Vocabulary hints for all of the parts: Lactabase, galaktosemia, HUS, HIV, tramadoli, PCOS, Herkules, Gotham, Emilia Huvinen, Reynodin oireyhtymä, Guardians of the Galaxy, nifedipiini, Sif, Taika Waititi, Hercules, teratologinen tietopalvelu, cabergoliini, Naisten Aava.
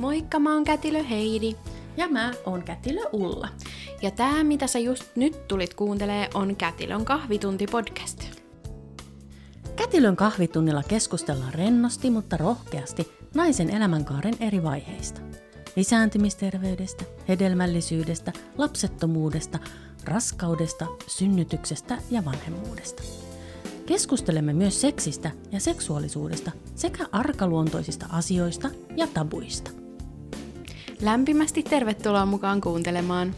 Moikka, mä oon kätilö Heidi. Ja mä oon kätilö Ulla. Ja tää, mitä sä just nyt tulit kuuntelee, on Kätilön kahvitunti-podcast. Kätilön kahvitunnilla keskustellaan rennosti, mutta rohkeasti naisen elämänkaaren eri vaiheista. Lisääntymisterveydestä, hedelmällisyydestä, lapsettomuudesta, raskaudesta, synnytyksestä ja vanhemmuudesta. Keskustelemme myös seksistä ja seksuaalisuudesta sekä arkaluontoisista asioista ja tabuista. Lämpimästi tervetuloa mukaan kuuntelemaan!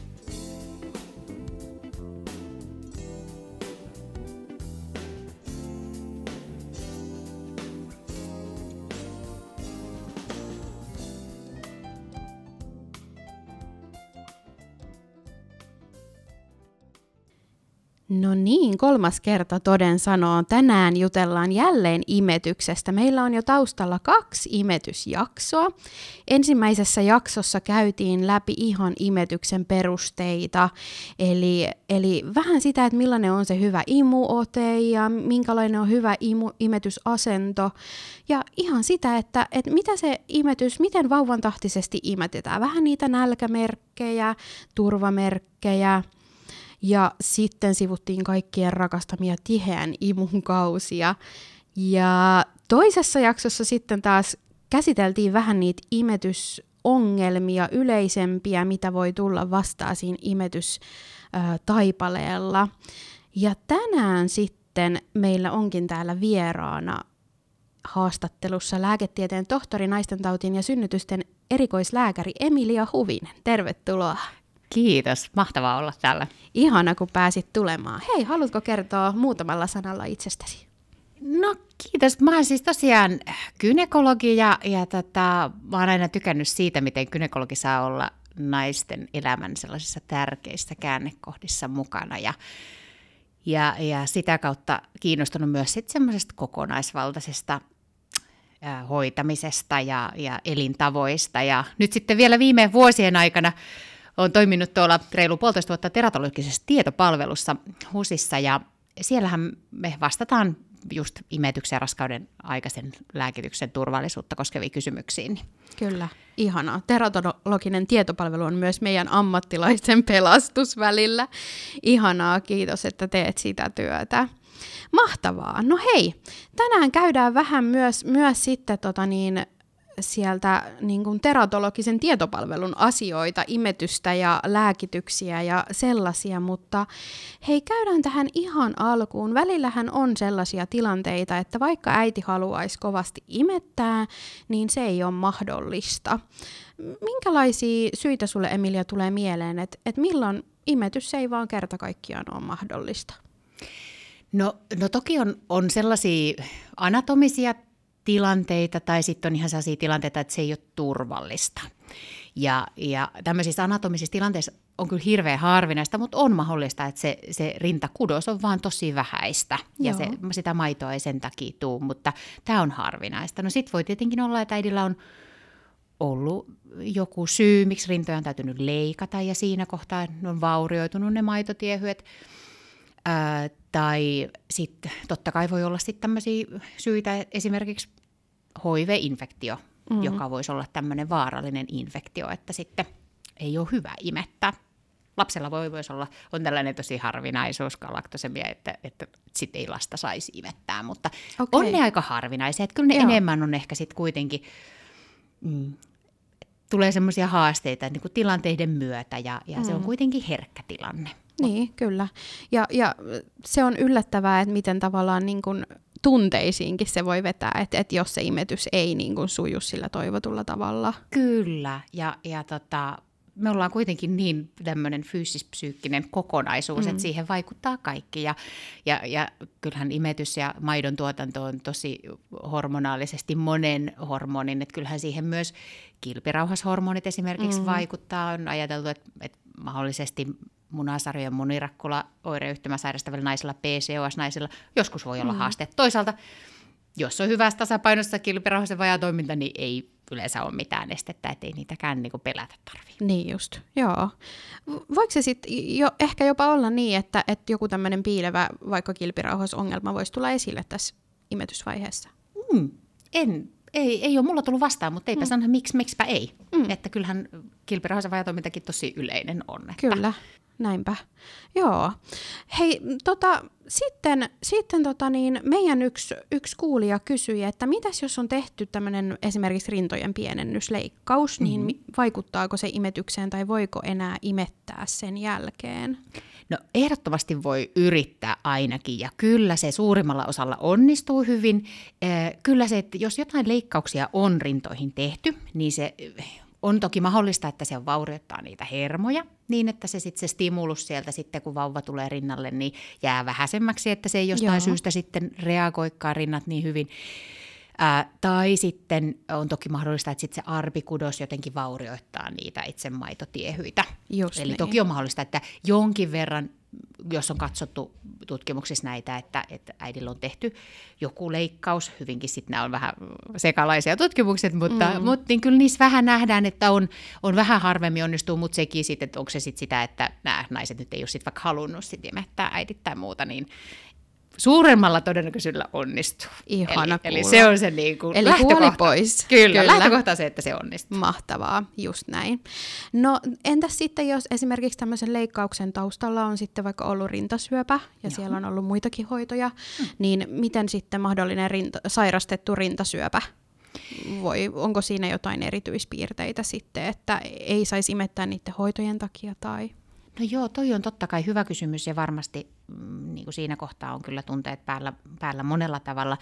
No niin, 3. kerta toden sanoo. Tänään jutellaan jälleen imetyksestä. Meillä on jo taustalla 2 imetysjaksoa. Ensimmäisessä jaksossa käytiin läpi ihan imetyksen perusteita, eli vähän sitä, että millainen on se hyvä imuote ja minkälainen on hyvä imetysasento. Ja ihan sitä, että mitä se imetys, miten vauvantahtisesti imetetään. Vähän niitä nälkämerkkejä, turvamerkkejä. Ja sitten sivuttiin kaikkien rakastamia tiheän imun kausia. Ja toisessa jaksossa sitten taas käsiteltiin vähän niitä imetysongelmia, yleisempiä, mitä voi tulla vastaan siinä imetystaipaleella. Ja tänään sitten meillä onkin täällä vieraana haastattelussa lääketieteen tohtori, naistentautien ja synnytysten erikoislääkäri Emilia Huvinen. Tervetuloa! Kiitos, mahtavaa olla täällä. Ihana, kun pääsit tulemaan. Hei, haluatko kertoa muutamalla sanalla itsestäsi? No kiitos, mä oon siis tosiaan gynekologi ja mä oon aina tykännyt siitä, miten gynekologi saa olla naisten elämän sellaisissa tärkeissä käännekohdissa mukana. Ja sitä kautta kiinnostunut myös sit semmoisesta kokonaisvaltaisesta hoitamisesta ja elintavoista. Ja nyt sitten vielä viime vuosien aikana olen toiminut tuolla reilu 1,5 vuotta teratologisessa tietopalvelussa HUSissa, ja siellähän me vastataan just imetyksen ja raskauden aikaisen lääkityksen turvallisuutta koskeviin kysymyksiin. Kyllä, ihanaa. Teratologinen tietopalvelu on myös meidän ammattilaisen pelastusvälillä. Ihanaa, kiitos, että teet sitä työtä. Mahtavaa. No hei, tänään käydään vähän myös sitten sieltä niin kuin teratologisen tietopalvelun asioita, imetystä ja lääkityksiä ja sellaisia, mutta hei, käydään tähän ihan alkuun. Välillähän on sellaisia tilanteita, että vaikka äiti haluaisi kovasti imettää, niin se ei ole mahdollista. Minkälaisia syitä sulle, Emilia, tulee mieleen, että milloin imetys ei vaan kerta kaikkiaan ole mahdollista? No toki on sellaisia anatomisia tilanteita, tai sitten on ihan sellaisia tilanteita, että se ei ole turvallista. Ja tämmöisissä anatomisissa tilanteissa on kyllä hirveän harvinaista, mutta on mahdollista, että se rintakudos on vaan tosi vähäistä. Joo. Ja sitä maitoa ei sen takia tule, mutta tämä on harvinaista. No sitten voi tietenkin olla, että äidillä on ollut joku syy, miksi rintoja on täytynyt leikata, ja siinä kohtaa on vaurioitunut ne maitotiehyet. Tai sitten totta kai voi olla sitten tämmöisiä syitä, esimerkiksi HIV-infektio, joka voisi olla tämmöinen vaarallinen infektio, että sitten ei ole hyvä imettää. Lapsella voi olla, on tällainen tosi harvinaisuus, galaktosemia, että sitten ei lasta saisi imettää, mutta on ne aika harvinaisia, että kyllä ne enemmän on ehkä sitten kuitenkin, tulee semmoisia haasteita niin kuin tilanteiden myötä, ja se on kuitenkin herkkä tilanne. Niin, kyllä. Ja se on yllättävää, että miten tavallaan niin kuin tunteisiinkin se voi vetää, että jos se imetys ei niin kuin suju sillä toivotulla tavalla. Kyllä, ja me ollaan kuitenkin niin tämmöinen fyysis-psyykkinen kokonaisuus, että siihen vaikuttaa kaikki. Ja kyllähän imetys ja maidon tuotanto on tosi hormonaalisesti monen hormonin, että kyllähän siihen myös kilpirauhashormonit esimerkiksi vaikuttaa. On ajateltu, että mahdollisesti munasarjojen monirakkula oireyhtymä sairastavilla naisilla, PCOS-naisilla, joskus voi olla haaste. Toisaalta, jos on hyvässä tasapainossa kilpirauhasen vajaa toiminta, niin ei yleensä ole mitään estettä, ettei niitäkään niinku pelätä tarvitse. Niin just, joo. Voiko se sitten ehkä jopa olla niin, että joku tämmöinen piilevä vaikka kilpirauhasongelma voisi tulla esille tässä imetysvaiheessa? En ei ole mulla tullut vastaan, mutta eipä sano, miksipä ei. Että kyllähän kilpirauhasen vajaatoimintakin tosi yleinen on. Että. Kyllä, näinpä. Joo. Hei, sitten meidän yksi kuulija kysyi, että mitäs jos on tehty tämmöinen esimerkiksi rintojen pienennysleikkaus, niin vaikuttaako se imetykseen tai voiko enää imettää sen jälkeen? No ehdottomasti voi yrittää ainakin ja kyllä se suurimmalla osalla onnistuu hyvin. Kyllä se, että jos jotain leikkauksia on rintoihin tehty, niin se on toki mahdollista, että se vaurioittaa niitä hermoja niin, että se stimulus sieltä sitten, kun vauva tulee rinnalle, niin jää vähäisemmäksi, että se ei jostain syystä sitten reagoikaan rinnat niin hyvin. Tai sitten on toki mahdollista, että sit se arpikudos jotenkin vaurioittaa niitä itse maitotiehyitä. Eli toki on mahdollista, että jonkin verran, jos on katsottu tutkimuksissa näitä, että äidillä on tehty joku leikkaus, hyvinkin sitten nämä on vähän sekalaisia tutkimukset, mutta niin kyllä niissä vähän nähdään, että on vähän harvemmin onnistuu, mutta sekin sitten, että onko se sitten sitä, että nämä naiset nyt ei ole sitten vaikka halunnut sitten imettää äidit tai muuta, niin suuremmalla todennäköisyydellä onnistuu. Ihana eli se on se niin kuin eli lähtökohta. Pois. Kyllä, lähtökohta on se, että se onnistuu. Mahtavaa, just näin. No entäs sitten, jos esimerkiksi tämmöisen leikkauksen taustalla on sitten vaikka ollut rintasyöpä, ja siellä on ollut muitakin hoitoja, niin miten sitten mahdollinen sairastettu rintasyöpä? Onko siinä jotain erityispiirteitä sitten, että ei saisi imettää niiden hoitojen takia tai... No joo, toi on totta kai hyvä kysymys ja varmasti niin kuin siinä kohtaa on kyllä tunteet päällä monella tavalla.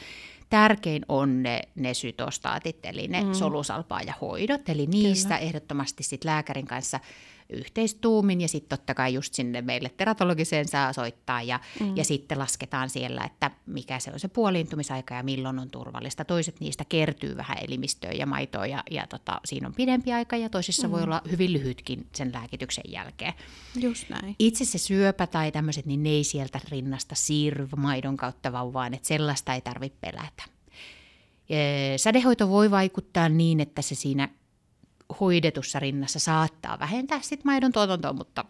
Tärkein on ne sytostaatit, eli ne solusalpaajahoidot, eli niistä kyllä. Ehdottomasti sit lääkärin kanssa yhteistuumin ja sitten totta kai just sinne meille teratologiseen saa soittaa ja sitten lasketaan siellä, että mikä se on se puoliintumisaika ja milloin on turvallista. Toiset niistä kertyy vähän elimistöön ja maitoon ja siinä on pidempi aika ja toisissa voi olla hyvin lyhytkin sen lääkityksen jälkeen. Just näin. Itse se syöpä tai tämmöiset, niin ne ei sieltä rinnasta siirry maidon kautta vauvaan, että sellaista ei tarvitse pelätä. Sädehoito voi vaikuttaa niin, että se siinä hoidetussa rinnassa saattaa vähentää sit maidon tuotantoa, mutta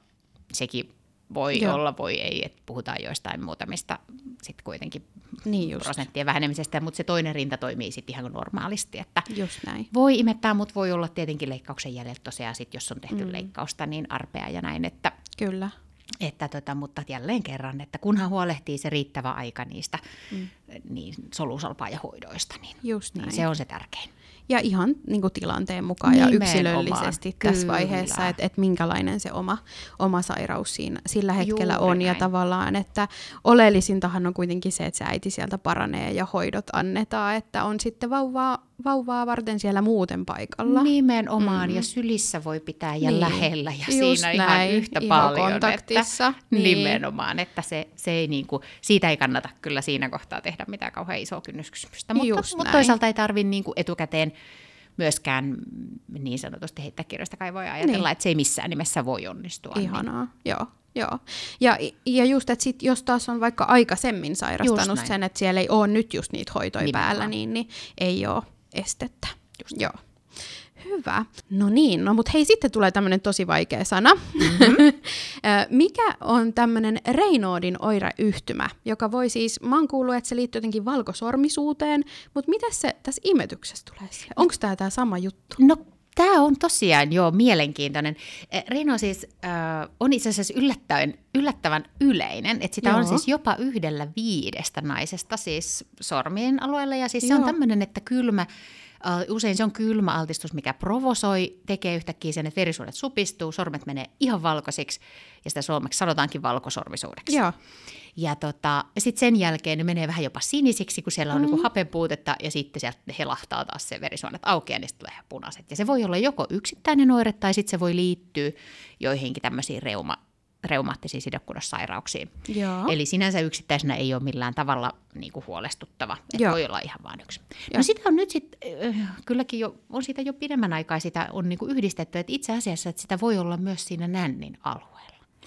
sekin voi olla, voi ei, että puhutaan joistain muutamista sit kuitenkin prosenttien vähenemisestä, mutta se toinen rinta toimii sitten ihan normaalisti, että voi imettää, mutta voi olla tietenkin leikkauksen jäljellä tosiaan sit, jos on tehty leikkausta, niin arpea ja näin, että kyllä. Että mutta jälleen kerran, että kunhan huolehtii se riittävä aika niistä niin solusalpaajahoidoista, niin se on se tärkein. Ja ihan niin kuin tilanteen mukaan nimenomaan. Ja yksilöllisesti tässä vaiheessa, että minkälainen se oma sairaus siinä, sillä hetkellä juuri on. Näin. Ja tavallaan, että oleellisintahan on kuitenkin se, että se äiti sieltä paranee ja hoidot annetaan, että on sitten vauvaa varten siellä muuten paikalla. Nimenomaan ja sylissä voi pitää ja lähellä ja just siinä näin, ihan yhtä paljon. Kontaktissa. Että nimenomaan, että se ei niinku, siitä ei kannata kyllä siinä kohtaa tehdä mitään kauhean isoa kynnyskysymystä, mutta toisaalta ei tarvitse niinku etukäteen myöskään niin sanotusti heittää kirjoista kaivoa ja ajatella, että se ei missään nimessä voi onnistua. Ihanaa, niin. Joo. Ja just, että sit, jos taas on vaikka aikaisemmin sairastanut sen, että siellä ei ole nyt just niitä hoitoja päällä, niin ei ole estettä. Just. Joo. Hyvä. No niin, mutta hei, sitten tulee tämmöinen tosi vaikea sana. Mikä on tämmöinen Reynodin oireyhtymä, joka voi siis, mä oon kuullut, että se liittyy jotenkin valkosormisuuteen, mutta mitä se tässä imetyksessä tulee? Onko tämä sama juttu? No tämä on tosiaan mielenkiintoinen. Reno siis on itse asiassa yllättävän yleinen, että sitä on siis jopa 1/5 naisesta siis sormien alueella ja siis se on tämmöinen, että usein se on kylmä altistus, mikä provosoi, tekee yhtäkkiä sen, että verisuonet supistuu, sormet menee ihan valkoisiksi ja sitä suomeksi sanotaankin valkosormisuudeksi. Joo. Ja sitten sen jälkeen ne menee vähän jopa sinisiksi, kun siellä on niin kuin hapenpuutetta ja sitten sieltä helahtaa taas se verisuonet aukeaa ja sitten tulee punaiset. Ja se voi olla joko yksittäinen oire tai sitten se voi liittyä joihinkin tämmöisiin reumaattisiin sidekudossairauksiin. Eli sinänsä yksittäisenä ei ole millään tavalla niin kuin huolestuttava. Että voi olla ihan vain yksi. No sitä on nyt kylläkin on siitä jo pidemmän aikaa sitä on niin kuin yhdistetty, että itse asiassa että sitä voi olla myös siinä nännin alueella.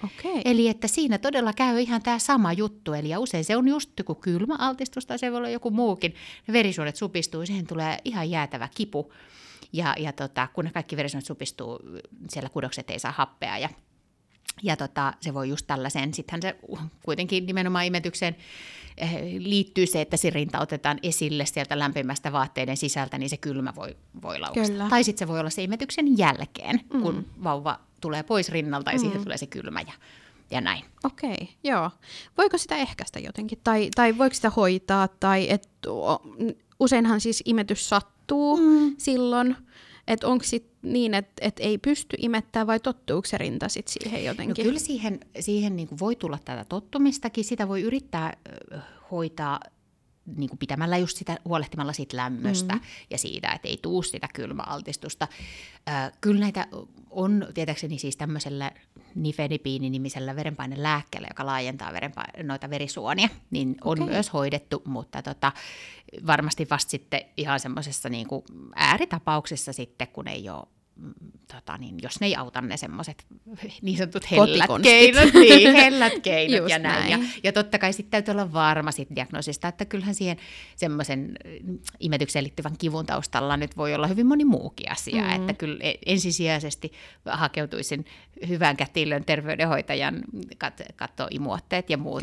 Okay. Eli että siinä todella käy ihan tämä sama juttu. Eli ja usein se on just joku kylmä altistus tai se voi olla joku muukin. Verisuonet supistuu, siihen tulee ihan jäätävä kipu. Ja kun kaikki verisuonet supistuu, siellä kudokset ei saa happea ja se voi just tällaisen, sittenhän se kuitenkin nimenomaan imetykseen liittyy se, että sirintä otetaan esille sieltä lämpimästä vaatteiden sisältä, niin se kylmä voi laukasta. Kyllä. Tai sitten se voi olla se imetyksen jälkeen, kun vauva tulee pois rinnalta ja siitä tulee se kylmä ja näin. Okei, joo. Voiko sitä ehkäistä jotenkin? Tai voiko sitä hoitaa? Tai et, useinhan siis imetys sattuu silloin. Että onko sitten niin, että ei pysty imettämään vai tottuuko se rinta sit siihen jotenkin? No kyllä siihen niin kuin voi tulla tätä tottumistakin. Sitä voi yrittää hoitaa niin kuin pitämällä just sitä, huolehtimalla siitä lämmöstä ja siitä, että ei tule sitä kylmäaltistusta. Kyllä näitä on tietääkseni siis tämmöisellä nifedipiini-nimisellä verenpainelääkkeellä, joka laajentaa noita verisuonia, niin on myös hoidettu, mutta varmasti vasta sitten ihan semmoisessa niin kuin ääritapauksessa sitten, kun ei ole niin, jos ne ei auta ne semmoiset niin sanotut hellät keinot ja näin. Ja totta kai sitten täytyy olla varma siitä diagnoosista, että kyllähän siihen semmoisen imetykseen liittyvän kivun taustalla nyt voi olla hyvin moni muukin asia. Että kyllä ensisijaisesti hakeutuisin hyvän kätilön terveydenhoitajan katsoa imuotteet ja muut.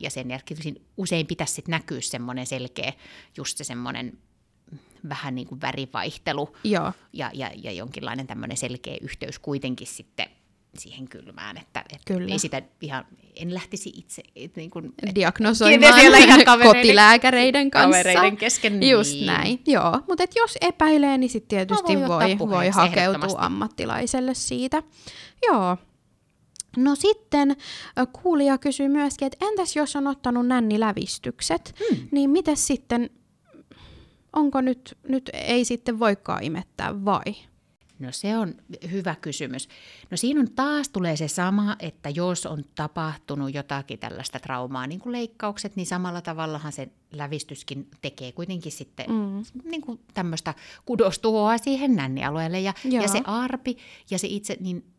Ja sen jälkeen usein pitäisi sitten näkyä semmoinen selkeä, just se semmoinen vähän niin kuin värivaihtelu ja jonkinlainen tämmöinen selkeä yhteys kuitenkin sitten siihen kylmään, että ei sitä ihan, en lähtisi itse niin kuin diagnosoimaan kotilääkäreiden kanssa. Kavereiden kesken. Just näin, joo. Mutta jos epäilee, niin sitten tietysti voi hakeutua ammattilaiselle siitä. Joo. No sitten kuulija kysyy myöskin, että entäs jos on ottanut nännilävistykset, niin miten sitten... Onko nyt ei sitten voikaan imettää vai? No se on hyvä kysymys. No siinä on taas tulee se sama, että jos on tapahtunut jotakin tällaista traumaa, niin kuin leikkaukset, niin samalla tavallahan se lävistyskin tekee kuitenkin sitten niin kuin tämmöistä kudostuhoa siihen nännialueelle. Ja se arpi ja se itse,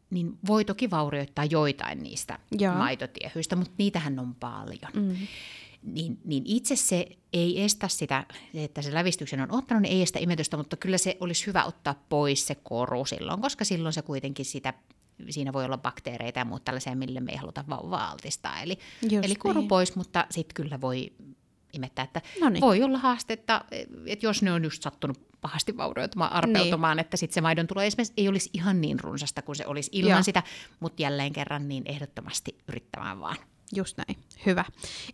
niin voi toki vaurioittaa joitain niistä maitotiehyistä, mutta niitähän on paljon. Niin itse se ei estä sitä, että se lävistyksen on ottanut, niin ei estä imetystä, mutta kyllä se olisi hyvä ottaa pois se koru silloin, koska silloin se kuitenkin siinä voi olla bakteereita ja muuta tällaisia, mille me ei haluta vauvaa altistaa. Eli koru pois, mutta sitten kyllä voi imettää, että voi olla haastetta, että jos ne on just sattunut pahasti vaurioitumaan, arpeutumaan, että sitten se maidon tulo esimerkiksi ei olisi ihan niin runsasta kuin se olisi ilman sitä, mutta jälleen kerran niin ehdottomasti yrittämään vaan. Just näin. Hyvä.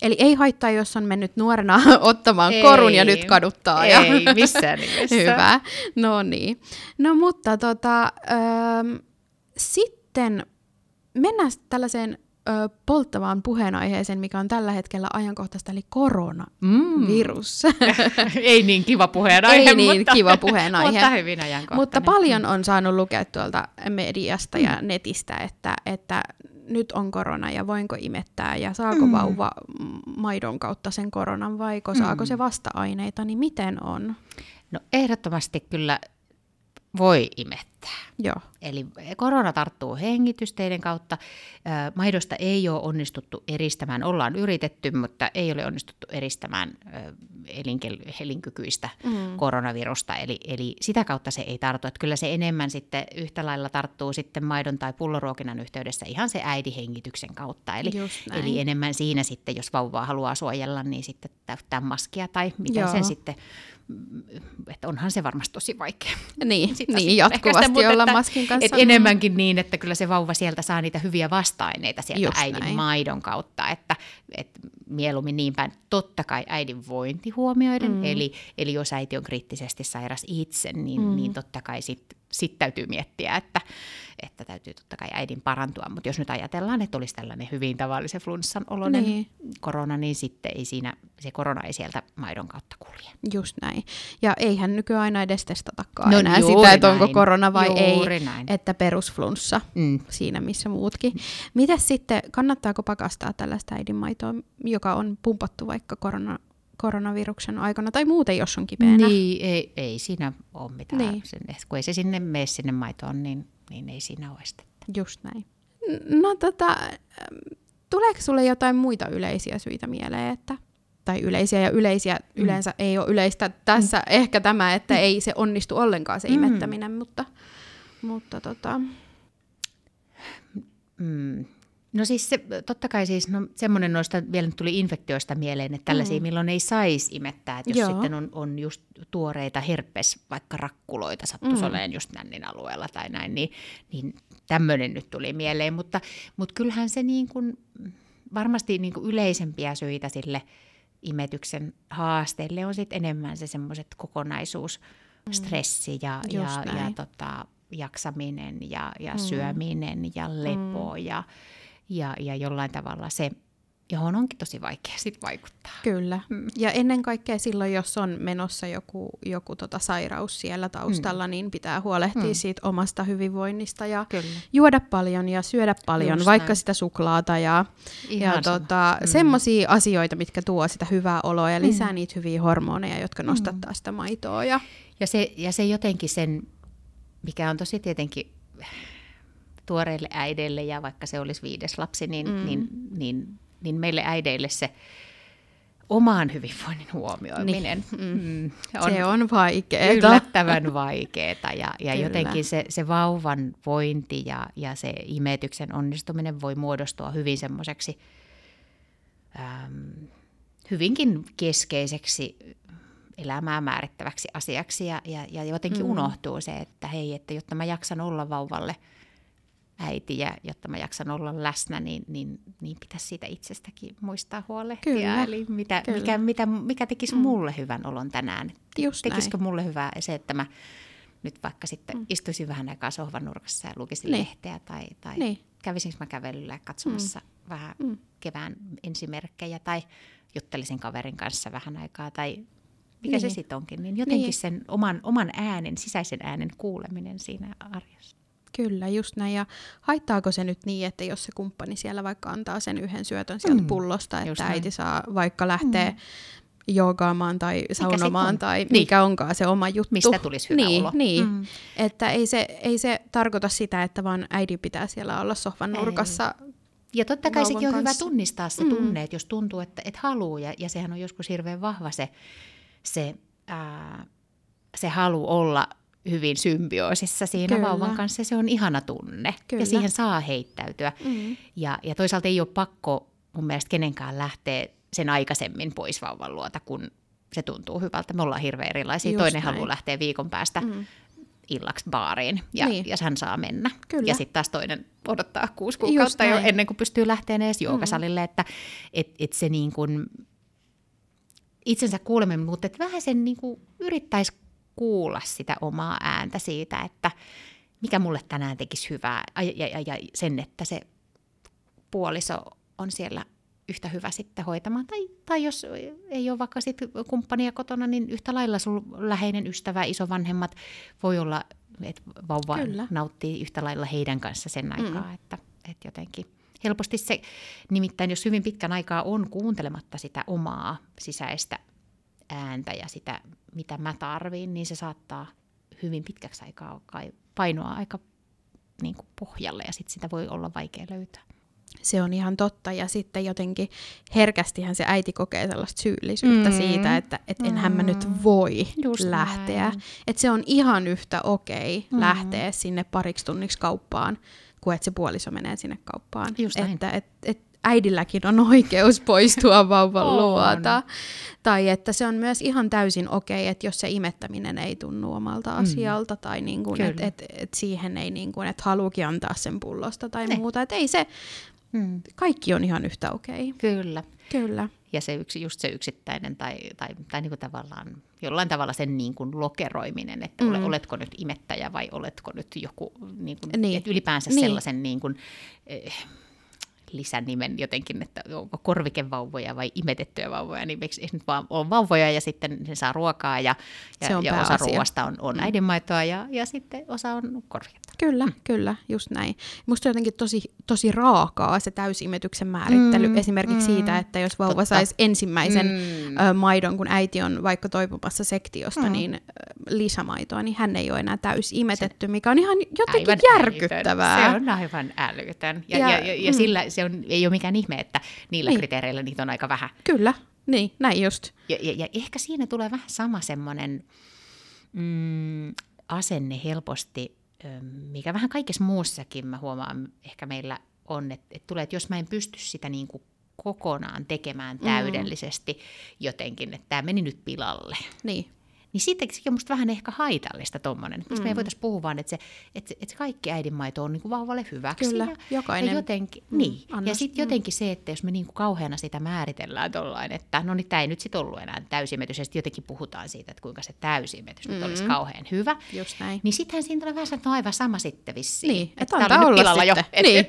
Eli ei haittaa, jos on mennyt nuorena ottamaan korun ja nyt kaduttaa. Ei, missään nimessä. Hyvä. No niin. No mutta sitten mennään tällaiseen polttavaan puheenaiheeseen, mikä on tällä hetkellä ajankohtaista, eli koronavirus. Ei niin kiva puheenaihe, mutta hyvin ajankohtainen. Mutta paljon on saanut lukea tuolta mediasta ja netistä, että nyt on korona ja voinko imettää ja saako vauva maidon kautta sen koronan vaiko saako se vasta-aineita, niin miten on? No ehdottomasti kyllä voi imettää. Joo. Eli korona tarttuu hengitysteiden kautta. Maidosta ei ole onnistuttu eristämään, ollaan yritetty, mutta ei ole onnistuttu eristämään elinkykyistä koronavirusta. Eli sitä kautta se ei tartu. Että kyllä se enemmän sitten yhtä lailla tarttuu sitten maidon tai pulloruokinnan yhteydessä ihan se äidihengityksen kautta. Eli enemmän siinä sitten, jos vauvaa haluaa suojella, niin sitten täyttää maskia tai miten sen sitten... Että onhan se varmasti tosi vaikea. Niin jatkuvasti mutta, olla maskin kanssa. Että enemmänkin niin, että kyllä se vauva sieltä saa niitä hyviä vasta-aineita sieltä just äidin maidon kautta. Että mieluummin niin päin, totta kai äidin vointi huomioiden. Eli jos äiti on kriittisesti sairas itse, niin totta kai sitten täytyy miettiä, että täytyy totta kai äidin parantua. Mutta jos nyt ajatellaan, että olisi tällainen hyvin tavallisen flunssan oloinen korona, niin sitten ei se korona ei sieltä maidon kautta kulje. Just näin. Ja eihän nykyään edes testatakaan enää sitä, että onko korona vai ei. Näin. Että perusflunssa siinä, missä muutkin. Mitäs sitten, kannattaako pakastaa tällaista äidinmaitoa, joka on pumpattu vaikka koronaviruksen aikana tai muuten, jos on kipeänä? Niin, ei siinä ole mitään. Niin. Kun ei se sinne mene sinne maitoon, niin ei siinä ole estettä. Just näin. No tuleeko sulle jotain muita yleisiä syitä mieleen, että... Tai yleisiä ja yleisiä, yleensä ei ole yleistä tässä ehkä tämä, että ei se onnistu ollenkaan se imettäminen, mutta No siis se, totta kai siis, no semmoinen noista vielä tuli infektioista mieleen, että tällaisia milloin ei saisi imettää, että jos sitten on just tuoreita herpes, vaikka rakkuloita sattuisi oleen just nännin alueella tai näin, niin tämmöinen nyt tuli mieleen, mutta kyllähän se niin kuin, varmasti niin kuin yleisempiä syitä sille imetyksen haasteelle on sitten enemmän se semmoiset kokonaisuus, stressi ja jaksaminen ja syöminen ja lepo ja jollain tavalla se, johon onkin tosi vaikea sit vaikuttaa. Kyllä. Ja ennen kaikkea silloin, jos on menossa joku sairaus siellä taustalla, niin pitää huolehtia siitä omasta hyvinvoinnista ja juoda paljon ja syödä paljon, vaikka sitä suklaata ja semmoisia asioita, mitkä tuo sitä hyvää oloa ja lisää niitä hyviä hormoneja, jotka nostattaa sitä maitoa. Ja se jotenkin sen, mikä on tosi tietenkin tuoreelle äidille ja vaikka se olisi 5. lapsi, niin meille äideille se omaan hyvinvoinnin huomioiminen se on vaikeaa. Yllättävän vaikeaa ja jotenkin se vauvan vointi ja se imetyksen onnistuminen voi muodostua hyvin semmoiseksi hyvinkin keskeiseksi elämää määrittäväksi asiaksi ja jotenkin unohtuu se, että hei, että jotta mä jaksan olla vauvalle äiti ja jotta mä jaksan olla läsnä, niin pitäisi siitä itsestäkin muistaa huolehtia. Kyllä, eli mikä tekisi mulle hyvän olon tänään? Tekisikö mulle hyvää se, että mä nyt vaikka sitten istuisin vähän aikaa sohvan nurkassa ja lukisin lehteä tai kävisinkö mä kävelyllä katsomassa vähän kevään ensimerkkejä tai juttelisin kaverin kanssa vähän aikaa tai mikä se sitten onkin, niin jotenkin sen oman äänen, sisäisen äänen kuuleminen siinä arjessa. Kyllä, just näin. Ja haittaako se nyt niin, että jos se kumppani siellä vaikka antaa sen yhden syötön sieltä pullosta, että äiti saa vaikka lähteä joogaamaan tai saunomaan tai mikä onkaan se oma juttu. Mistä tulisi hyvä olo. Niin. Että ei se tarkoita sitä, että vaan äidin pitää siellä olla sohvan nurkassa. Ja totta kai sekin on hyvä tunnistaa se tunne, että jos tuntuu, että haluaa ja sehän on joskus hirveän vahva se halu olla hyvin symbioosissa siinä vauvan kanssa, se on ihana tunne. Kyllä. Ja siihen saa heittäytyä. Ja toisaalta ei ole pakko mun mielestä kenenkään lähteä sen aikaisemmin pois vauvan luota, kun se tuntuu hyvältä. Me ollaan hirveän erilaisia. Just toinen haluaa lähteä viikon päästä illaksi baariin ja hän saa mennä. Kyllä. Ja sitten taas toinen odottaa 6 kuukautta jo ennen kuin pystyy lähteen edes joogasalille, että et se niin kuin itsensä kuuleminen, mutta että vähän sen niin kuin yrittäisi kuulla sitä omaa ääntä siitä, että mikä mulle tänään tekisi hyvää ja sen, että se puoliso on siellä yhtä hyvä sitten hoitamaan. Tai jos ei ole vaikka sit kumppania kotona, niin yhtä lailla sun läheinen ystävä, isovanhemmat voi olla, että vauva nauttii yhtä lailla heidän kanssa sen aikaa, että jotenkin. Helposti se, nimittäin jos hyvin pitkän aikaa on kuuntelematta sitä omaa sisäistä ääntä ja sitä, mitä mä tarviin, niin se saattaa hyvin pitkäksi aikaa painoa aika niin kuin pohjalle ja sitten sitä voi olla vaikea löytää. Se on ihan totta ja sitten jotenkin herkästihän se äiti kokee sellaista syyllisyyttä siitä, että enhän mä nyt voi lähteä. Että se on ihan yhtä lähteä sinne pariksi tunniksi kauppaan, kuin että se puoliso menee sinne kauppaan. Että äidilläkin on oikeus poistua vauvan luota. Tai että se on myös ihan täysin että jos se imettäminen ei tunnu omalta asialta, tai niin kuin, et siihen ei niin kuin, että haluukin antaa sen pullosta tai muuta. Että ei se, kaikki on ihan yhtä Kyllä. Ja se just se yksittäinen tai niin kuin tavallaan, jollain tavalla sen niin kuin lokeroiminen, että oletko nyt imettäjä vai oletko nyt joku, niin kuin, että ylipäänsä sellaisen niin kuin, lisänimen jotenkin, että onko korvikevauvoja vai imetettyjä vauvoja, niin eikö nyt vaan ole vauvoja ja sitten ne saa ruokaa ja osa ruoasta on äidinmaitoa ja sitten osa on korviketta. Kyllä, just näin. Musta on jotenkin tosi raakaa se täysimetyksen määrittely. Esimerkiksi siitä, että jos vauva saisi ensimmäisen maidon, kun äiti on vaikka toipumassa sektiosta, niin lisämaitoa, niin hän ei ole enää täysimetetty, mikä on ihan jotenkin järkyttävää. Älytön. Se on aivan älytön. Ja sillä se on, ei ole mikään ihme, että niillä kriteereillä niitä on aika vähän. Kyllä, niin, näin just. Ja ehkä siinä tulee vähän sama semmoinen asenne helposti, mikä vähän kaikessa muussakin mä huomaan ehkä meillä on, että tulee, että jos mä en pysty sitä niin kuin kokonaan tekemään täydellisesti jotenkin, että tämä meni nyt pilalle. Niin. Niin siitä sekin on musta vähän ehkä haitallista tommonen. Mistä me ei voitaisiin puhua vaan, että kaikki äidinmaito on niinku vauvalle hyväksi. Kyllä, jokainen. Ja jotenkin, niin. Ja sitten jotenkin se, että jos me niinku kauheana sitä määritellään tollain, että no niin, tämä ei nyt sit ollut enää täysimetys, ja sitten jotenkin puhutaan siitä, että kuinka se täysimetys nyt olisi kauhean hyvä. Just näin. Niin sittenhän siinä tulee vähän, että no aivan sama sitten vissiin. Niin, että antaa olla pilalla sitten. Jo. Niin,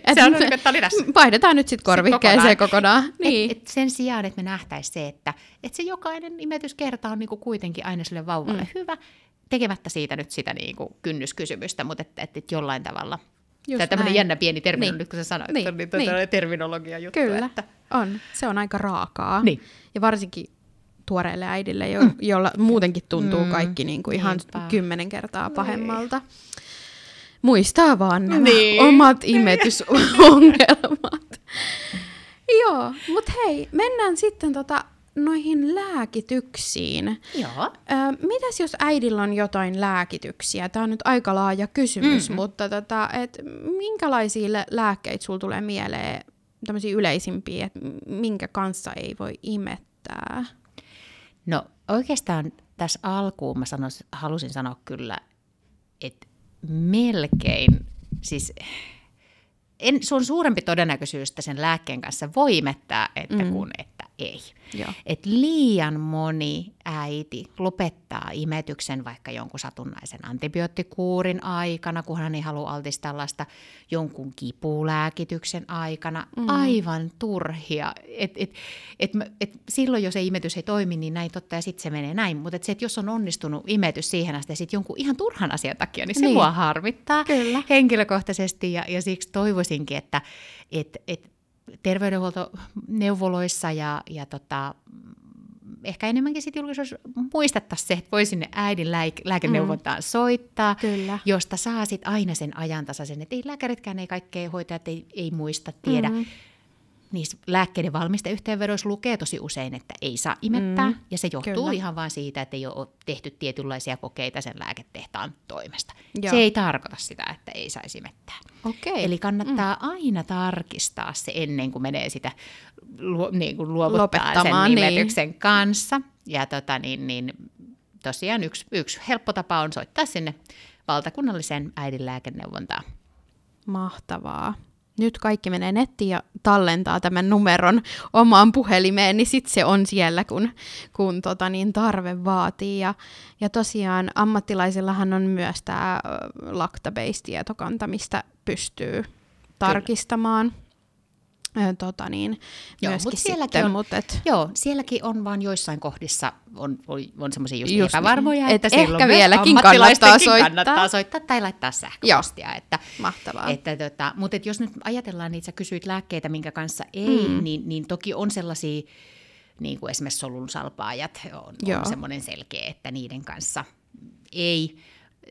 että oli tässä. Vaihdetaan nyt sitten korvikkeeseen kokonaan. Niin. Et sen sijaan, että me nähtäisiin se, että et se jokainen imetyskerta on niinku kuitenkin aina sille vauvalle hyvä, tekemättä siitä nyt sitä niinku kynnyskysymystä, mutta että jollain tavalla. Just tämä tämmöinen jännä pieni termino, niin. Nyt kun sä sanoit, niin. On niin. Terminologia juttu. Kyllä, että on. Se on aika raakaa. Niin. Ja varsinkin tuoreelle äidille, jolla muutenkin tuntuu kaikki niinku ihan 10 kertaa pahemmalta. Niin. Muistaa vaan nämä omat imetysongelmat. Joo, mutta hei, mennään sitten noihin lääkityksiin. Joo. Mitäs jos äidillä on jotain lääkityksiä? Tämä on nyt aika laaja kysymys, mutta minkälaisia lääkkeitä sulla tulee mieleen, tämmöisiä yleisimpiä, että minkä kanssa ei voi imettää? No oikeastaan tässä alkuun mä halusin sanoa kyllä, että melkein, siis se on suurempi todennäköisyys, että sen lääkkeen kanssa voi imettää, että kun että ei. Et liian moni äiti lopettaa imetyksen vaikka jonkun satunnaisen antibioottikuurin aikana, kun hän ei halua altistaa tällaista jonkun kipulääkityksen aikana. Aivan turhia. Et silloin, jos ei imetys ei toimi, niin näin totta ja sitten se menee näin. Mutta jos on onnistunut imetys siihen asti ja sitten jonkun ihan turhan asian takia, niin se mua harmittaa. Kyllä. Henkilökohtaisesti ja siksi toivoisinkin, että terveydenhuoltoneuvoloissa ja ehkä enemmänkin sit julkisuudessa muistettaisiin se, että voi sinne äidin lääkeneuvontaan soittaa, kyllä. Josta saa sit aina sen ajantasaisen, että ei lääkäritkään, ei kaikkea hoitajat, ei muista, tiedä. Niissä lääkkeiden valmisteyhteenvedoissa lukee tosi usein, että ei saa imettää, ja se johtuu ihan vaan siitä, että ei ole tehty tietynlaisia kokeita sen lääketehtaan toimesta. Joo. Se ei tarkoita sitä, että ei saisi imettää. Okay. Eli kannattaa aina tarkistaa se ennen kuin menee sitä luovuttaa sen nimetyksen kanssa. Ja tosiaan yksi helppo tapa on soittaa sinne valtakunnalliseen äidinlääkeneuvontaan. Mahtavaa. Nyt kaikki menee nettiin ja tallentaa tämän numeron omaan puhelimeen, niin sitten se on siellä, kun tarve vaatii. Ja tosiaan ammattilaisillahan on myös tämä Lactabase-tietokanta, mistä pystyy tarkistamaan. Sielläkin on vaan joissain kohdissa on semmoisia epävarmoja, että silloin vieläkin kannattaa soittaa tai laittaa sähköpostia. Että, mahtavaa. Mutta jos nyt ajatellaan niitä, sä kysyit lääkkeitä, minkä kanssa ei, niin toki on sellaisia, niin kuin esimerkiksi solunsalpaajat on semmoinen selkeä, että niiden kanssa ei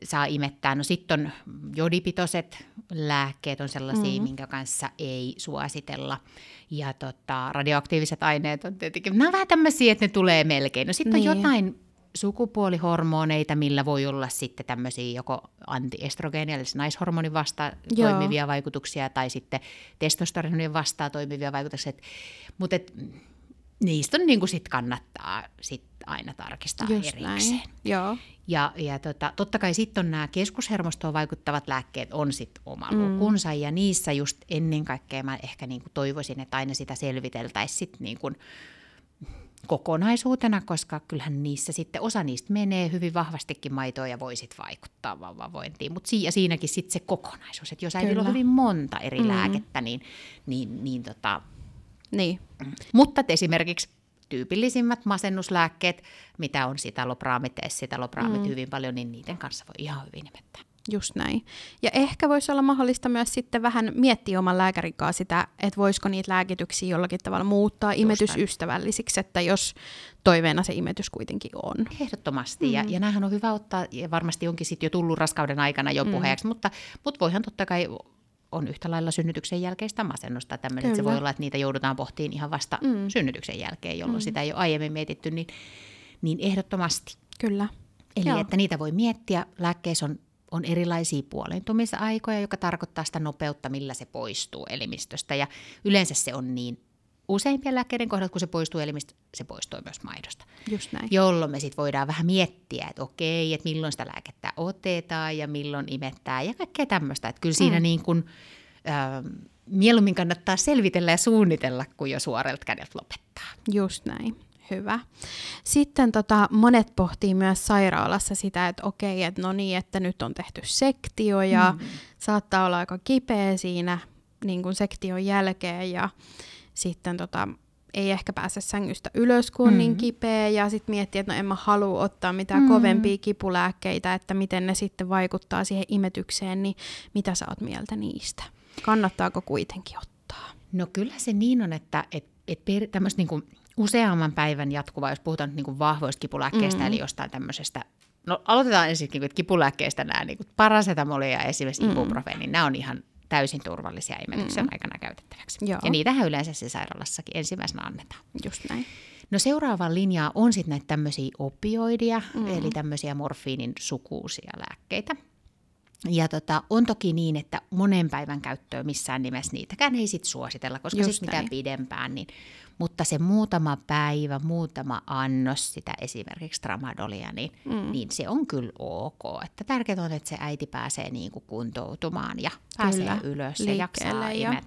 saa imettää. No sitten on jodipitoiset lääkkeet on sellaisia, minkä kanssa ei suositella. Ja radioaktiiviset aineet on tietenkin, nämä on vähän tämmöisiä, että ne tulee melkein. No sitten on jotain sukupuolihormoneita, millä voi olla sitten tämmöisiä joko antiestrogeenia, eli naishormonin vastaan toimivia vaikutuksia, tai sitten testosteronin vastaan toimivia vaikutuksia. Mutta niistä on niinku sit kannattaa sit aina tarkistaa just erikseen. Joo. Ja totta kai sitten on nämä keskushermostoon vaikuttavat lääkkeet on sitten oma lukunsa, ja niissä just ennen kaikkea mä ehkä niinku toivoisin, että aina sitä selviteltäisiin sitten niinku kokonaisuutena, koska kyllähän niissä sitten osa niistä menee hyvin vahvastikin maitoon ja voi sitten vaikuttaa vauvavointiin, mutta siinäkin sitten se kokonaisuus, että jos äidillä on hyvin monta eri lääkettä, niin. Mutta esimerkiksi tyypillisimmät masennuslääkkeet, mitä on sitä lopraamit hyvin paljon, niin niiden kanssa voi ihan hyvin imettää. Just näin. Ja ehkä voisi olla mahdollista myös sitten vähän miettiä oman lääkärin kanssa sitä, että voisiko niitä lääkityksiä jollakin tavalla muuttaa imetysystävällisiksi, että jos toiveena se imetys kuitenkin on. Ehdottomasti. Ja näähän on hyvä ottaa, ja varmasti onkin sitten jo tullut raskauden aikana jo puheeksi, mutta voihan totta kai on yhtä lailla synnytyksen jälkeistä masennusta tämmöinen, että se voi olla, että niitä joudutaan pohtiin ihan vasta synnytyksen jälkeen, jolloin sitä ei ole aiemmin mietitty, niin ehdottomasti. Kyllä. Eli että niitä voi miettiä, lääkkeissä on on erilaisia puolentumisaikoja, joka tarkoittaa sitä nopeutta, millä se poistuu elimistöstä. Ja yleensä se on niin useimpien lääkkeiden kohdalla, kun se poistuu elimistä, se poistuu myös maidosta. Just näin. Jolloin me sit voidaan vähän miettiä, että okei, että milloin sitä lääkettä otetaan ja milloin imettään ja kaikkea tämmöistä. Että kyllä siinä niin kuin, mieluummin kannattaa selvitellä ja suunnitella, kuin jo suorelta kädeltä lopettaa. Just näin. Hyvä. Sitten monet pohtii myös sairaalassa sitä, että okei, että no niin, että nyt on tehty sektio ja saattaa olla aika kipeä siinä niin kuin sektion jälkeen ja sitten ei ehkä pääse sängystä ylös, kun on niin kipeä ja sitten miettii, että no en mä halua ottaa mitään kovempia kipulääkkeitä, että miten ne sitten vaikuttaa siihen imetykseen, niin mitä sä oot mieltä niistä? Kannattaako kuitenkin ottaa? No kyllä se niin on, että tämmöistä niinku useamman päivän jatkuvaa, jos puhutaan nyt niinku vahvoista kipulääkkeistä, eli jostain tämmöisestä, no aloitetaan ensin niinku, että kipulääkkeistä nämä niinku parasetamoli ja esimerkiksi ibuprofeeni, nämä on ihan täysin turvallisia imetyksen aikana käytettäväksi. Joo. Ja niitähän yleensä se sairaalassakin ensimmäisenä annetaan. Just näin. No seuraavaan linjaan on sitten näitä tämmöisiä opioidia, eli tämmöisiä morfiinin sukuisia lääkkeitä. Ja on toki niin, että monen päivän käyttöön missään nimessä niitäkään ei sit suositella, koska sitten mitään pidempään. Niin, mutta se muutama päivä, muutama annos sitä esimerkiksi tramadolia, niin se on kyllä ok. Että tärkeintä on, että se äiti pääsee niinku kuntoutumaan ja pääsee kyllä ylös ja jaksaa imet.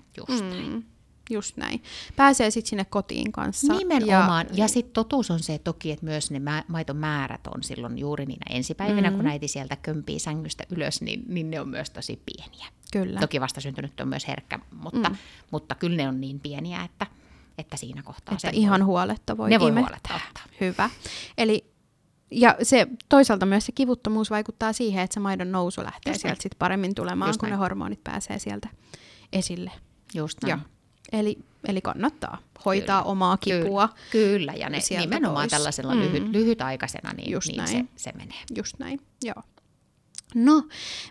Just näin. Pääsee sitten sinne kotiin kanssa. Nimenomaan. Ja sitten totuus on se toki, että myös ne maitomäärät on silloin juuri niinä ensipäivinä, kun äiti sieltä kömpii sängystä ylös, niin ne on myös tosi pieniä. Kyllä. Toki vastasyntynyt on myös herkkä, mutta kyllä ne on niin pieniä, että siinä kohtaa että ihan huoletta voi imettää. Ne voi huoletta ottaa. Hyvä. Eli ja se, toisaalta myös se kivuttomuus vaikuttaa siihen, että se maidon nousu lähtee sieltä sit paremmin tulemaan, kun ne hormonit pääsee sieltä esille. Just näin. Eli kannattaa hoitaa omaa kipua. Kyllä, ja ne nimenomaan pois. Tällaisella lyhytaikaisena, niin se menee. Just näin, joo. No,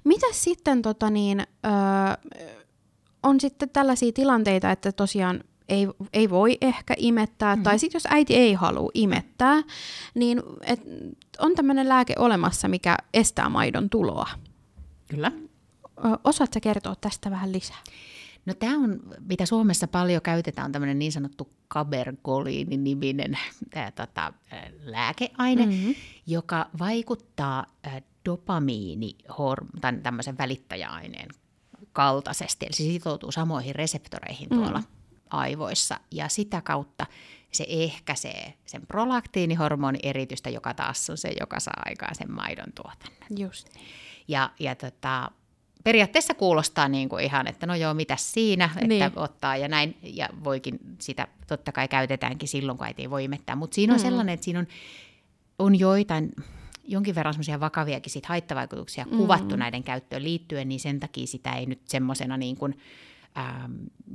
mitä sitten on sitten tällaisia tilanteita, että tosiaan ei voi ehkä imettää, tai sitten jos äiti ei halua imettää, niin on tämmöinen lääke olemassa, mikä estää maidon tuloa. Kyllä. Osaatko sä kertoa tästä vähän lisää? No tämä on, mitä Suomessa paljon käytetään, on tämmöinen niin sanottu cabergoliini-niminen lääkeaine, joka vaikuttaa dopamiinihormonin, tämmöisen välittäjäaineen kaltaisesti. Eli se sitoutuu samoihin reseptoreihin tuolla aivoissa ja sitä kautta se ehkäisee sen prolaktiinihormonin eritystä, joka taas on se, joka saa aikaan sen maidon tuotannon. Just niin. Ja periaatteessa kuulostaa niin kuin ihan, että no joo, mitäs siinä, että ottaa ja näin, ja voikin sitä totta kai käytetäänkin silloin, kun äiti ei voi imettää, mutta siinä on sellainen, että siinä on jonkin verran semmoisia vakaviakin sit haittavaikutuksia kuvattu näiden käyttöön liittyen, niin sen takia sitä ei nyt semmoisena niin kuin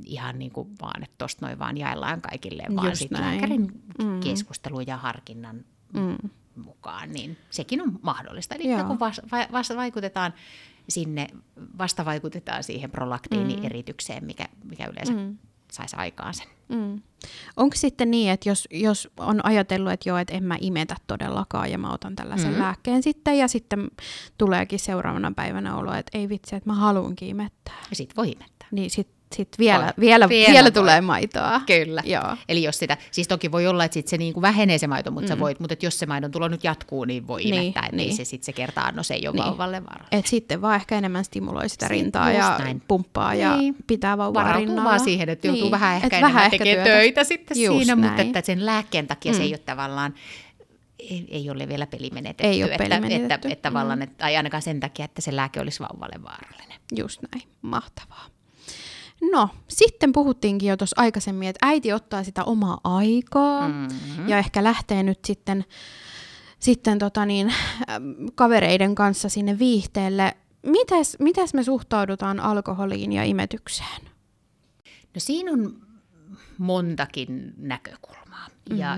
ihan niin kuin vaan, että tosta noin vaan jaellaan kaikille, vaan sitten lääkärin keskustelun ja harkinnan mukaan, niin sekin on mahdollista. Eli kun vastavaikutetaan siihen prolaktiinieritykseen, mikä yleensä saisi aikaan sen. Onko sitten niin, että jos on ajatellut, että joo, että en mä imetä todellakaan ja mä otan tällaisen lääkkeen sitten ja sitten tuleekin seuraavana päivänä olo, että ei vitsi, että mä haluankin imettää. Ja sit voi imettää. Niin sitten vielä tulee maitoa. Kyllä. Joo. Eli jos sitä, siis toki voi olla, että sit se niinku vähenee se maito, mutta jos se maidon tulo nyt jatkuu, niin voi imettää, niin se sitten se kerta-annos ei ole vauvalle varalla. Et sitten vaan ehkä enemmän stimuloi sitä rintaa ja pumppaa ja pitää vauvaa rinnalla. Varautuu vaan siihen, että joutuu vähän ehkä enemmän tekemään töitä sitten siinä, näin. Mutta että sen lääkkeen takia se ei ole tavallaan, ei ole vielä pelimenetetty. Ei ole pelimenetetty. Että tavallaan, tai ainakaan sen takia, että se lääke olisi vauvalle vaarallinen. Just näin, mahtavaa. No, sitten puhuttiinkin jo tuossa aikaisemmin, että äiti ottaa sitä omaa aikaa ja ehkä lähtee nyt sitten kavereiden kanssa sinne viihteelle. Mitäs me suhtaudutaan alkoholiin ja imetykseen? No siinä on montakin näkökulmaa. Ja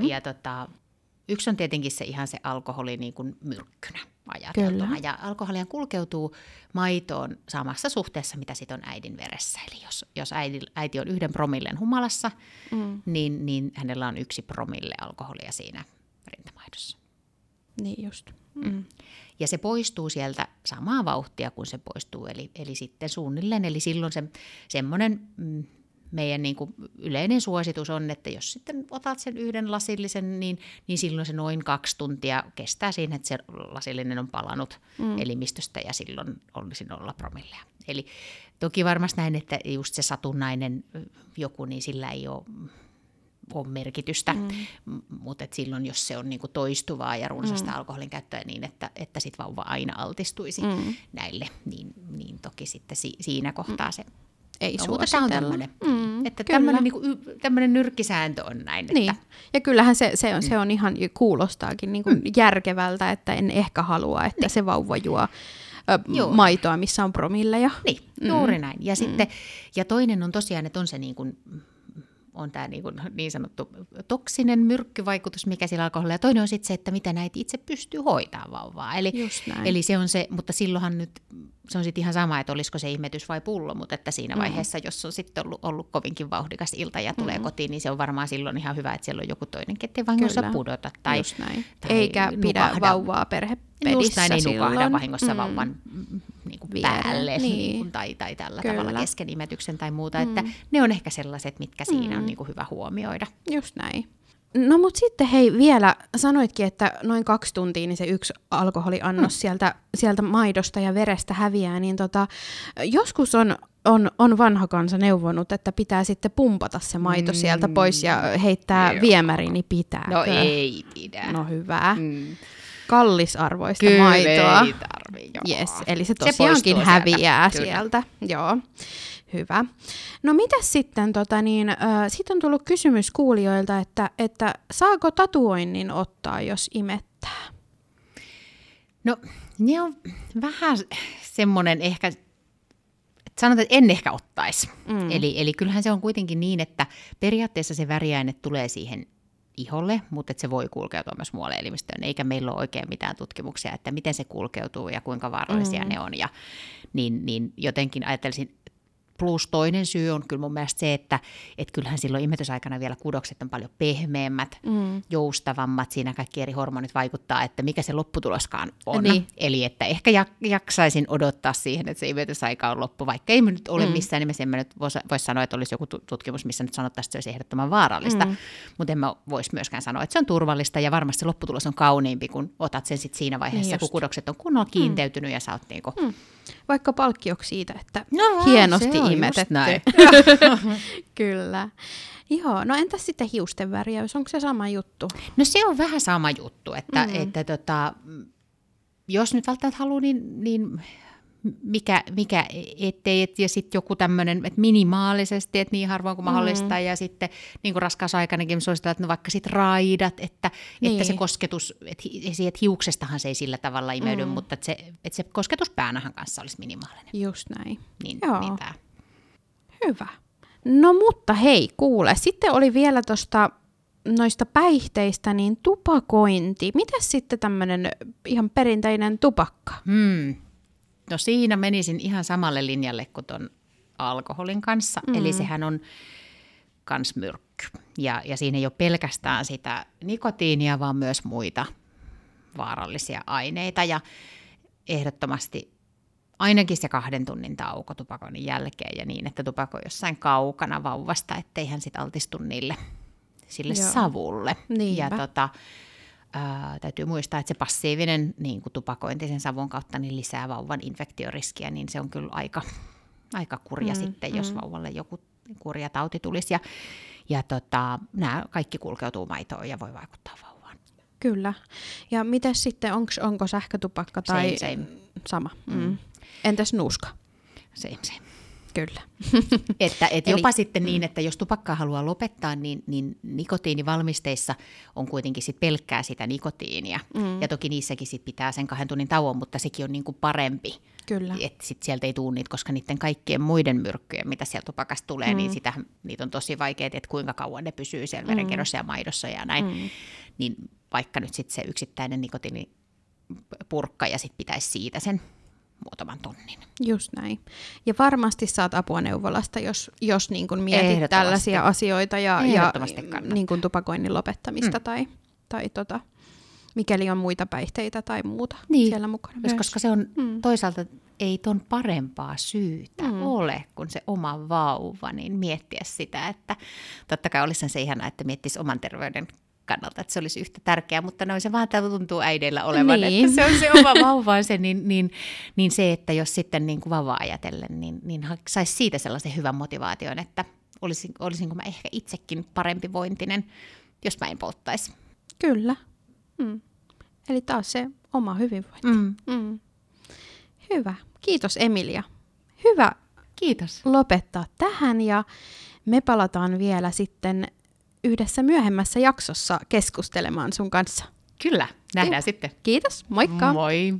yksi on tietenkin se ihan se alkoholi niin kuin myrkkynä ajateltuna. Kyllä. Ja alkoholia kulkeutuu maitoon samassa suhteessa, mitä sit on äidin veressä. Eli jos äiti on 1 promillen humalassa, niin hänellä on 1 promille alkoholia siinä rintamaidossa. Niin just. Mm. Ja se poistuu sieltä samaa vauhtia kuin se poistuu, eli sitten suunnilleen. Eli silloin semmoinen meidän niin kuin yleinen suositus on, että jos sitten otat sen yhden lasillisen, niin silloin se noin 2 tuntia kestää siinä, että se lasillinen on palanut elimistöstä ja silloin olisi 0 promillea. Eli toki varmasti näin, että just se satunnainen joku, niin sillä ei ole merkitystä, mutta silloin jos se on niinku toistuvaa ja runsasta alkoholin käyttöä niin, että sit vauva aina altistuisi näille, niin toki sitten siinä kohtaa se ei suositella. Että tämmöinen niinku, nyrkkisääntö on näin. Niin. Että ja kyllähän se on ihan, kuulostaakin niinku järkevältä, että en ehkä halua, että se vauva juo maitoa, missä on promilleja. Niin, juuri näin. Ja, sitten, ja toinen on tosiaan, että on se niinku, on tämä niin sanottu toksinen myrkkyvaikutus, mikä sillä alkoholilla, ja toinen on sitten se, että mitä näitä itse pystyy hoitamaan vauvaa. Eli se on se, mutta silloinhan nyt se on sitten ihan sama, että olisiko se ihmetys vai pullo, mutta että siinä vaiheessa, jos on sitten ollut kovinkin vauhdikas ilta ja tulee kotiin, niin se on varmaan silloin ihan hyvä, että siellä on joku toinen, ettei vahingossa pudota tai eikä pidä vauvaa perhepedissä silloin. Ei nukahda vahingossa vauvan niinku päälle niin. tai tällä tavalla kesken imetyksen tai muuta. Että ne on ehkä sellaiset, mitkä siinä on niinku hyvä huomioida. Just näin. No mut sitten hei vielä, sanoitkin, että noin 2 tuntia niin se yksi alkoholiannos sieltä maidosta ja verestä häviää, niin joskus on vanha kansa neuvonut, että pitää sitten pumpata se maito sieltä pois ja heittää viemäriin, niin pitääkö? No ei pidä. No hyvä. Kallisarvoista kyllä maitoa. Ei tarvi, joo. Yes, eli se tosiaankin häviää sieltä. Joo. Hyvä. No mitäs sitten, siitä on tullut kysymys kuulijoilta, että saako tatuoinnin ottaa, jos imettää? No ne on vähän semmoinen ehkä, että sanotaan, että en ehkä ottaisi. Eli kyllähän se on kuitenkin niin, että periaatteessa se väriaine tulee siihen iholle, mutta se voi kulkeutua myös muualle elimistöön, eikä meillä ole oikein mitään tutkimuksia, että miten se kulkeutuu ja kuinka vaarallisia ne on. Ja, niin jotenkin ajattelisin, plus toinen syy on kyllä mun mielestä se, että kyllähän silloin imetysaikana vielä kudokset on paljon pehmeämmät, joustavammat, siinä kaikki eri hormonit vaikuttaa, että mikä se lopputuloskaan on. Niin. Eli että ehkä jaksaisin odottaa siihen, että se imetysaika on loppu, vaikka ei me nyt ole missään nimessä, en mä nyt vois sanoa, että olisi joku tutkimus, missä nyt sanottaisiin, että se olisi ehdottoman vaarallista, mutta en mä vois myöskään sanoa, että se on turvallista ja varmasti se lopputulos on kauniimpi, kun otat sen sit siinä vaiheessa, niin kun kudokset on kunnolla kiinteytynyt ja sä oot niinku vaikka palkkioksi siitä, että hienosti imetetty. Kyllä. Joo, no entäs sitten hiusten värjäys, onko se sama juttu? No se on vähän sama juttu, että jos nyt välttämättä haluaa, niin mikä ettei, ja sitten joku tämmöinen, että minimaalisesti, että niin harvoin kuin mahdollista, ja sitten niin kuin raskausaikanakin suositellaan, että no vaikka sitten raidat, että se kosketus, että hiuksestahan se ei sillä tavalla imeydy, mutta että se kosketus päänähän kanssa olisi minimaalinen. Just näin. Niin tää. Hyvä. No mutta hei, kuule, sitten oli vielä noista päihteistä, niin tupakointi. Mitäs sitten tämmöinen ihan perinteinen tupakka? No siinä menisin ihan samalle linjalle kuin ton alkoholin kanssa, eli sehän on kans myrkky. Ja siinä ei ole pelkästään sitä nikotiinia, vaan myös muita vaarallisia aineita. Ja ehdottomasti ainakin se 2 tunnin tauko tupakoinnin jälkeen ja niin, että tupakoi jossain kaukana vauvasta, ettei hän sit altistu sille savulle. Niinpä. Ja täytyy muistaa, että se passiivinen niin kuin tupakointi sen savun kautta niin lisää vauvan infektioriskiä, niin se on kyllä aika kurja sitten, jos vauvalle joku kurja tauti tulisi. Ja nämä kaikki kulkeutuu maitoon ja voi vaikuttaa vauvaan. Kyllä. Ja mitäs sitten, onko sähkötupakka tai same. Sama? Entäs nuuska? Same. Kyllä. Että jopa sitten niin, että jos tupakkaa haluaa lopettaa, niin nikotiinivalmisteissa on kuitenkin sit pelkkää sitä nikotiinia. Ja toki niissäkin sit pitää sen 2 tunnin tauon, mutta sekin on niinku parempi. Kyllä. Että sit sieltä ei tuu niitä, koska niiden kaikkien muiden myrkkyjen, mitä sieltä tupakasta tulee, niin niitä on tosi vaikea, että kuinka kauan ne pysyy siellä verenkierrossa ja maidossa ja näin. Niin vaikka nyt sit se yksittäinen nikotiinipurkka ja sit pitäisi siitä sen muutaman tunnin. Just näin. Ja varmasti saat apua neuvolasta, jos niin kun mietit tällaisia asioita ja niin kun tupakoinnin lopettamista tai mikäli on muita päihteitä tai muuta siellä mukana. Myös. Koska se on toisaalta ei ton parempaa syytä ole kuin se oma vauva, niin miettiä sitä, että totta kai olisihan se ihanaa, että miettisi oman terveyden kannalta, että se olisi yhtä tärkeää, mutta noin se vaan tuntuu äideillä olevan, että se on se oma vauvansa, niin se, että jos sitten niin kuin vauvaa ajatellen, niin saisi siitä sellaisen hyvän motivaation, että olisinko mä ehkä itsekin parempi vointinen, jos mä en polttaisi. Kyllä. Eli taas se oma hyvinvointi. Hyvä. Kiitos Emilia. Hyvä. Kiitos. Lopettaa tähän ja me palataan vielä sitten yhdessä myöhemmässä jaksossa keskustelemaan sun kanssa. Kyllä. Nähdään sitten. Kiitos. Moikka. Moi.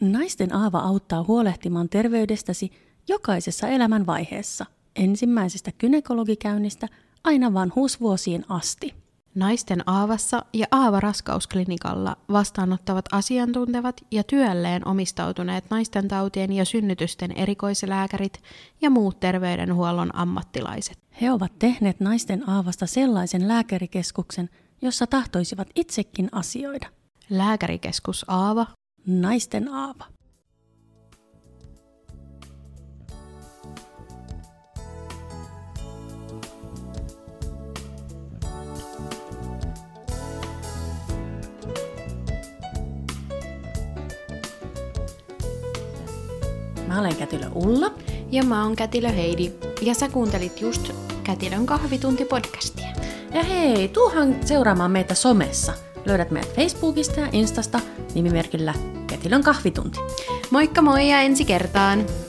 Naisten Aava auttaa huolehtimaan terveydestäsi jokaisessa elämänvaiheessa, ensimmäisestä gynekologikäynnistä aina vanhuusvuosiin asti. Naisten Aavassa ja Aava-raskausklinikalla vastaanottavat asiantuntevat ja työlleen omistautuneet naistentautien ja synnytysten erikoislääkärit ja muut terveydenhuollon ammattilaiset. He ovat tehneet Naisten Aavasta sellaisen lääkärikeskuksen, jossa tahtoisivat itsekin asioida. Lääkärikeskus Aava. Naisten Aava. Mä olen kätilö Ulla. Ja mä oon kätilö Heidi. Ja sä kuuntelit just Kätilön kahvituntipodcastia. Ja hei, tuuhan seuraamaan meitä somessa. Löydät meidät Facebookista ja Instasta nimimerkillä Kätilön kahvitunti. Moikka moi ja ensi kertaan!